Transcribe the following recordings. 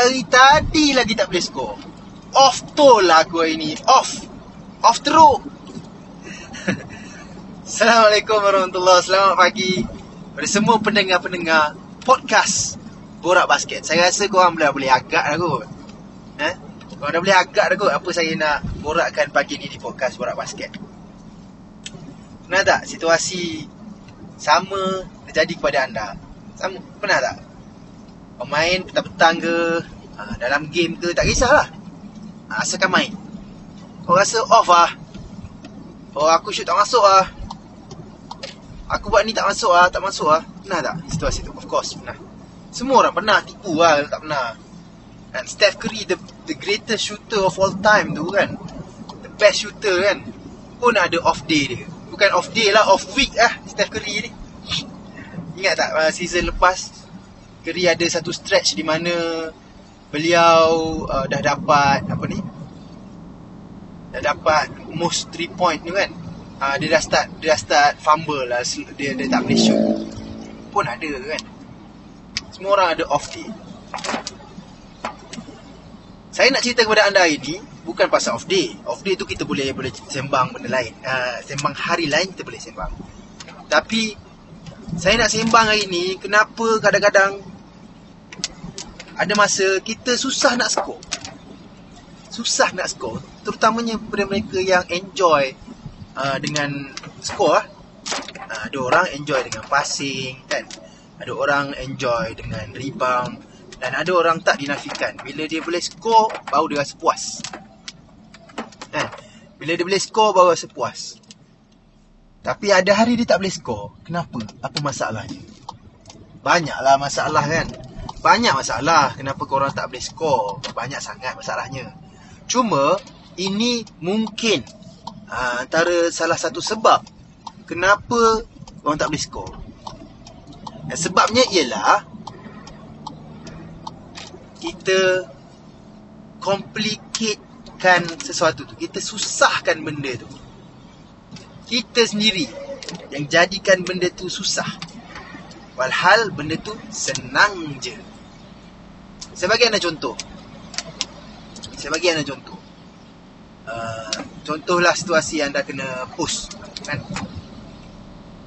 dari tadi lagi tak boleh skor. Off tu lah aku hari ni. Off teruk. Assalamualaikum warahmatullahi. Selamat pagi pada semua pendengar-pendengar Podcast Borak Basket. Saya rasa korang boleh agak dah kot. Korang dah boleh agak dah kot apa saya nak borakkan pagi ni di Podcast Borak Basket. Pernah tak situasi sama terjadi kepada anda? Sama, pernah tak? Main petang-petang ke, dalam game ke, tak kisahlah, asalkan main. Kau rasa off lah. Oh, aku shoot tak masuk lah, aku buat ni tak masuk lah, Pernah tak situasi tu? Of course pernah. Semua orang pernah. Tipu lah kalau tak pernah. And Steph Curry, the greatest shooter of all time tu kan, the best shooter kan, pun ada off day dia. Bukan off day lah, off week lah Steph Curry ni. Ingat tak season lepas Curry ada satu stretch di mana beliau dah dapat most 3 point tu kan. Dia dah start fumble lah, dia tak boleh shoot pun ada kan. Semua orang ada off day. Saya nak cerita kepada anda hari ni bukan pasal off day. Off day tu kita boleh sembang benda lain, sembang hari lain kita boleh sembang. Tapi saya nak sembang hari ni, kenapa kadang-kadang ada masa kita susah nak skor, terutamanya kepada mereka yang enjoy dengan skor. Ada orang enjoy dengan passing kan, ada orang enjoy dengan rebound, dan ada orang tak dinafikan, bila dia boleh skor baru dia rasa puas. Tapi ada hari dia tak boleh skor. Kenapa? Apa masalahnya? Banyaklah masalah kan. Banyak masalah kenapa korang tak boleh skor. Banyak sangat masalahnya. Cuma ini mungkin antara salah satu sebab kenapa korang tak boleh skor. Dan sebabnya ialah kita complicatekan sesuatu tu. Kita susahkan benda tu. Kita sendiri yang jadikan benda tu susah, walhal benda tu senang je. Saya bagi anda contoh. Contohlah situasi anda kena post kan?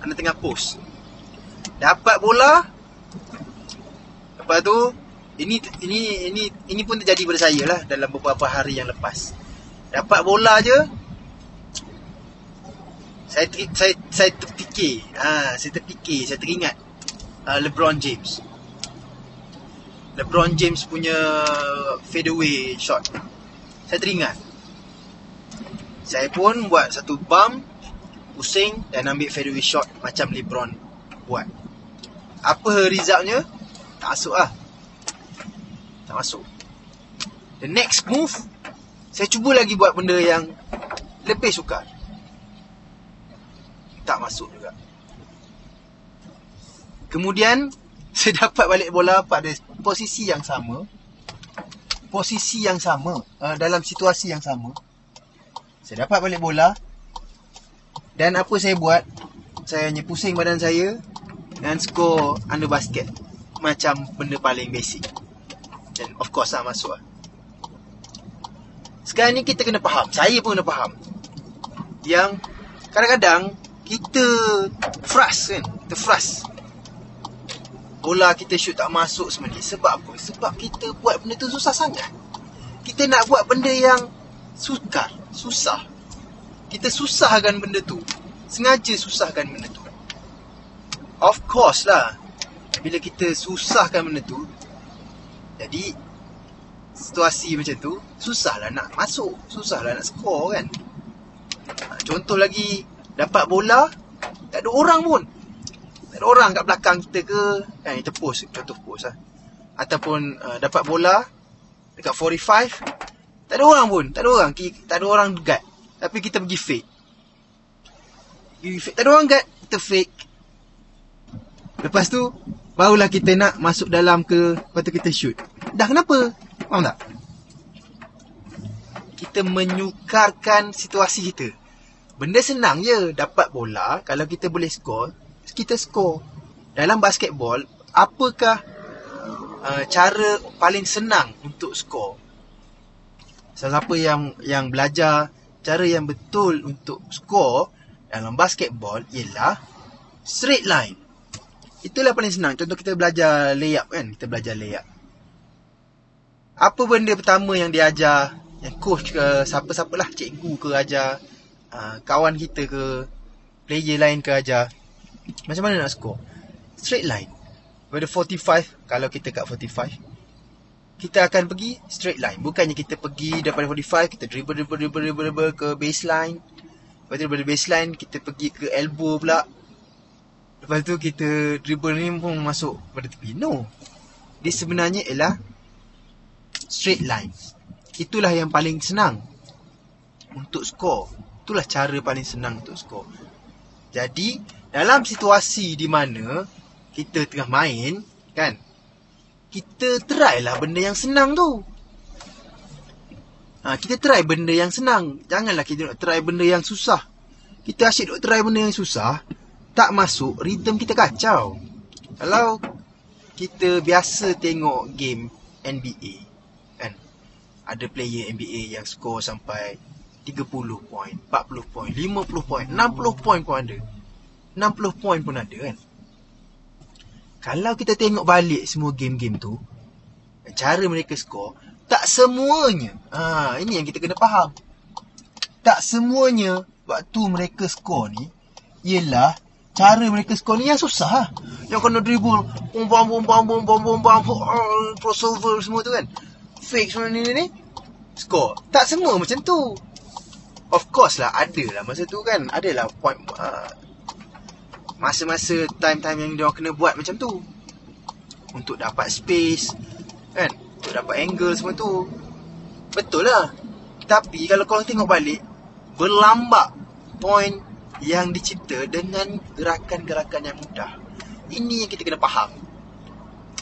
Anda tengah post, dapat bola. Lepas tu ini pun terjadi pada saya lah dalam beberapa hari yang lepas. Dapat bola je, saya teringat LeBron James. LeBron James punya fadeaway shot. Saya teringat. Saya pun buat satu bump, pusing dan ambil fadeaway shot macam LeBron buat. Apa resultnya? Tak masuk. The next move, saya cuba lagi buat benda yang lebih sukar. Tak masuk juga. Kemudian saya dapat balik bola pada posisi yang sama, dalam situasi yang sama. Saya dapat balik bola, dan apa saya buat? Saya hanya pusing badan saya dan skor under basket macam benda paling basic. Dan of course tak masuk. Sekarang ni kita kena faham, saya pun kena faham, yang kadang-kadang kita frust kan. Bola kita shoot tak masuk sebenarnya. Sebab apa? Sebab kita buat benda tu susah sangat. Kita nak buat benda yang susah. Kita susahkan benda tu. Sengaja susahkan benda tu. Of course lah, bila kita susahkan benda tu, jadi situasi macam tu, susahlah nak masuk, susahlah nak score kan. Contoh lagi, dapat bola, tak ada orang pun. Tak ada orang kat belakang kita ke kan, kita post, contoh post lah. Ataupun dapat bola dekat 45, tak ada orang pun. Tak ada orang guard. Tapi kita pergi fake. Tak ada orang guard, kita fake. Lepas tu barulah kita nak masuk dalam ke. Lepas tu kita shoot. Dah kenapa? Faham tak? Kita menyukarkan situasi kita. Benda senang je, dapat bola, kalau kita boleh skor, kita skor. Dalam basketball, apakah cara paling senang untuk skor. Sesiapa yang belajar cara yang betul untuk skor dalam basketball ialah straight line. Itulah paling senang. Contoh kita belajar layup kan, kita belajar layup. Apa benda pertama yang dia ajar, yang coach ke, siapa-siapalah, cikgu ke ajar, kawan kita ke, player lain ke ajar, macam mana nak score? Straight line. Pada 45, kalau kita kat 45, kita akan pergi straight line. Bukannya kita pergi daripada 45, kita dribble ke baseline. Lepas tu daripada baseline, kita pergi ke elbow pula. Lepas tu kita dribble ni pun masuk pada tepi. No. Dia sebenarnya ialah straight line. Itulah yang paling senang untuk skor. Itulah cara paling senang untuk skor. Jadi, dalam situasi di mana kita tengah main, kan, kita try lah benda yang senang tu. Kita try benda yang senang. Janganlah kita nak try benda yang susah. Kita asyik nak try benda yang susah, tak masuk, rhythm kita kacau. Kalau kita biasa tengok game NBA, kan, ada player NBA yang skor sampai 30 point, 40 point, 50 point, 60 point pun ada. 60 point pun ada kan. Kalau kita tengok balik semua game-game tu, cara mereka skor, tak semuanya. Ini yang kita kena faham. Tak semuanya waktu mereka skor ni ialah cara mereka skor ni yang susah lah. Yang kena dribble, crossover semua tu kan. Fake semua ni skor. Tak semua macam tu. Of course lah, ada lah masa tu kan, ada lah point, masa-masa time-time yang dia kena buat macam tu untuk dapat space kan, untuk dapat angle semua tu. Betul lah. Tapi kalau korang tengok balik, berlambak point yang dicipta dengan gerakan-gerakan yang mudah. Ini yang kita kena faham.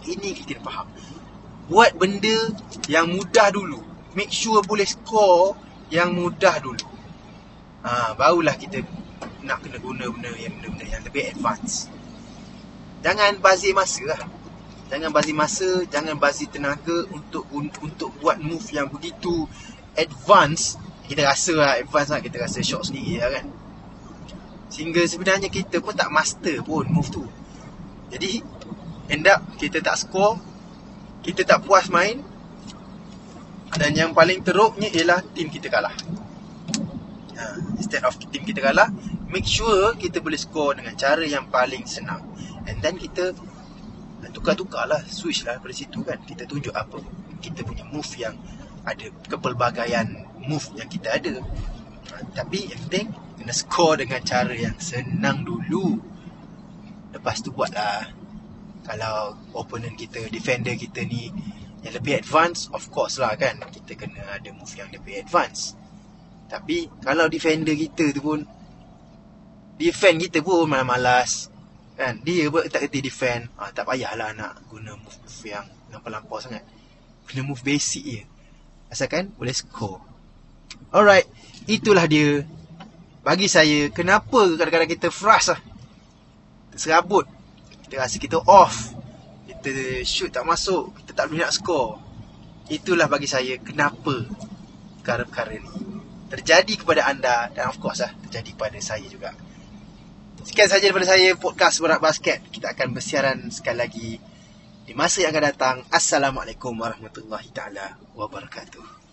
Ini yang kita kena faham. Buat benda yang mudah dulu. Make sure boleh score yang mudah dulu. Barulah kita nak kena guna benda-benda yang lebih advance. Jangan bazir masa lah. Jangan bazir masa, jangan bazir tenaga untuk buat move yang begitu advance. Kita rasa lah advance lah, kita rasa shot sendiri lah kan. Sehingga sebenarnya kita pun tak master pun move tu. Jadi end up kita tak score, kita tak puas main. Dan yang paling teruknya ialah tim kita kalah. Instead of team kita kalah, make sure kita boleh score dengan cara yang paling senang. And then kita tukar-tukar lah, switch lah daripada situ kan. Kita tunjuk apa kita punya move yang ada, kepelbagaian move yang kita ada. Tapi yang penting kena score dengan cara yang senang dulu. Lepas tu buatlah. Kalau opponent kita, defender kita ni yang lebih advance, of course lah kan, kita kena ada move yang lebih advance. Tapi kalau defender kita tu pun, defend kita pun malas-malas kan, dia pun tak kerti defend, tak payahlah nak guna move yang lampau-lampau sangat. Guna move basic je, asalkan boleh score. Alright, itulah dia bagi saya kenapa kadang-kadang kita frust lah, kita serabut, kita rasa kita off, kita shoot tak masuk, kita tak boleh nak score. Itulah bagi saya kenapa perkara-perkara ni terjadi kepada anda, dan of course lah terjadi kepada saya juga. Sekian sahaja daripada saya, Podcast Borak Basket. Kita akan bersiaran sekali lagi di masa yang akan datang. Assalamualaikum warahmatullahi taala wabarakatuh.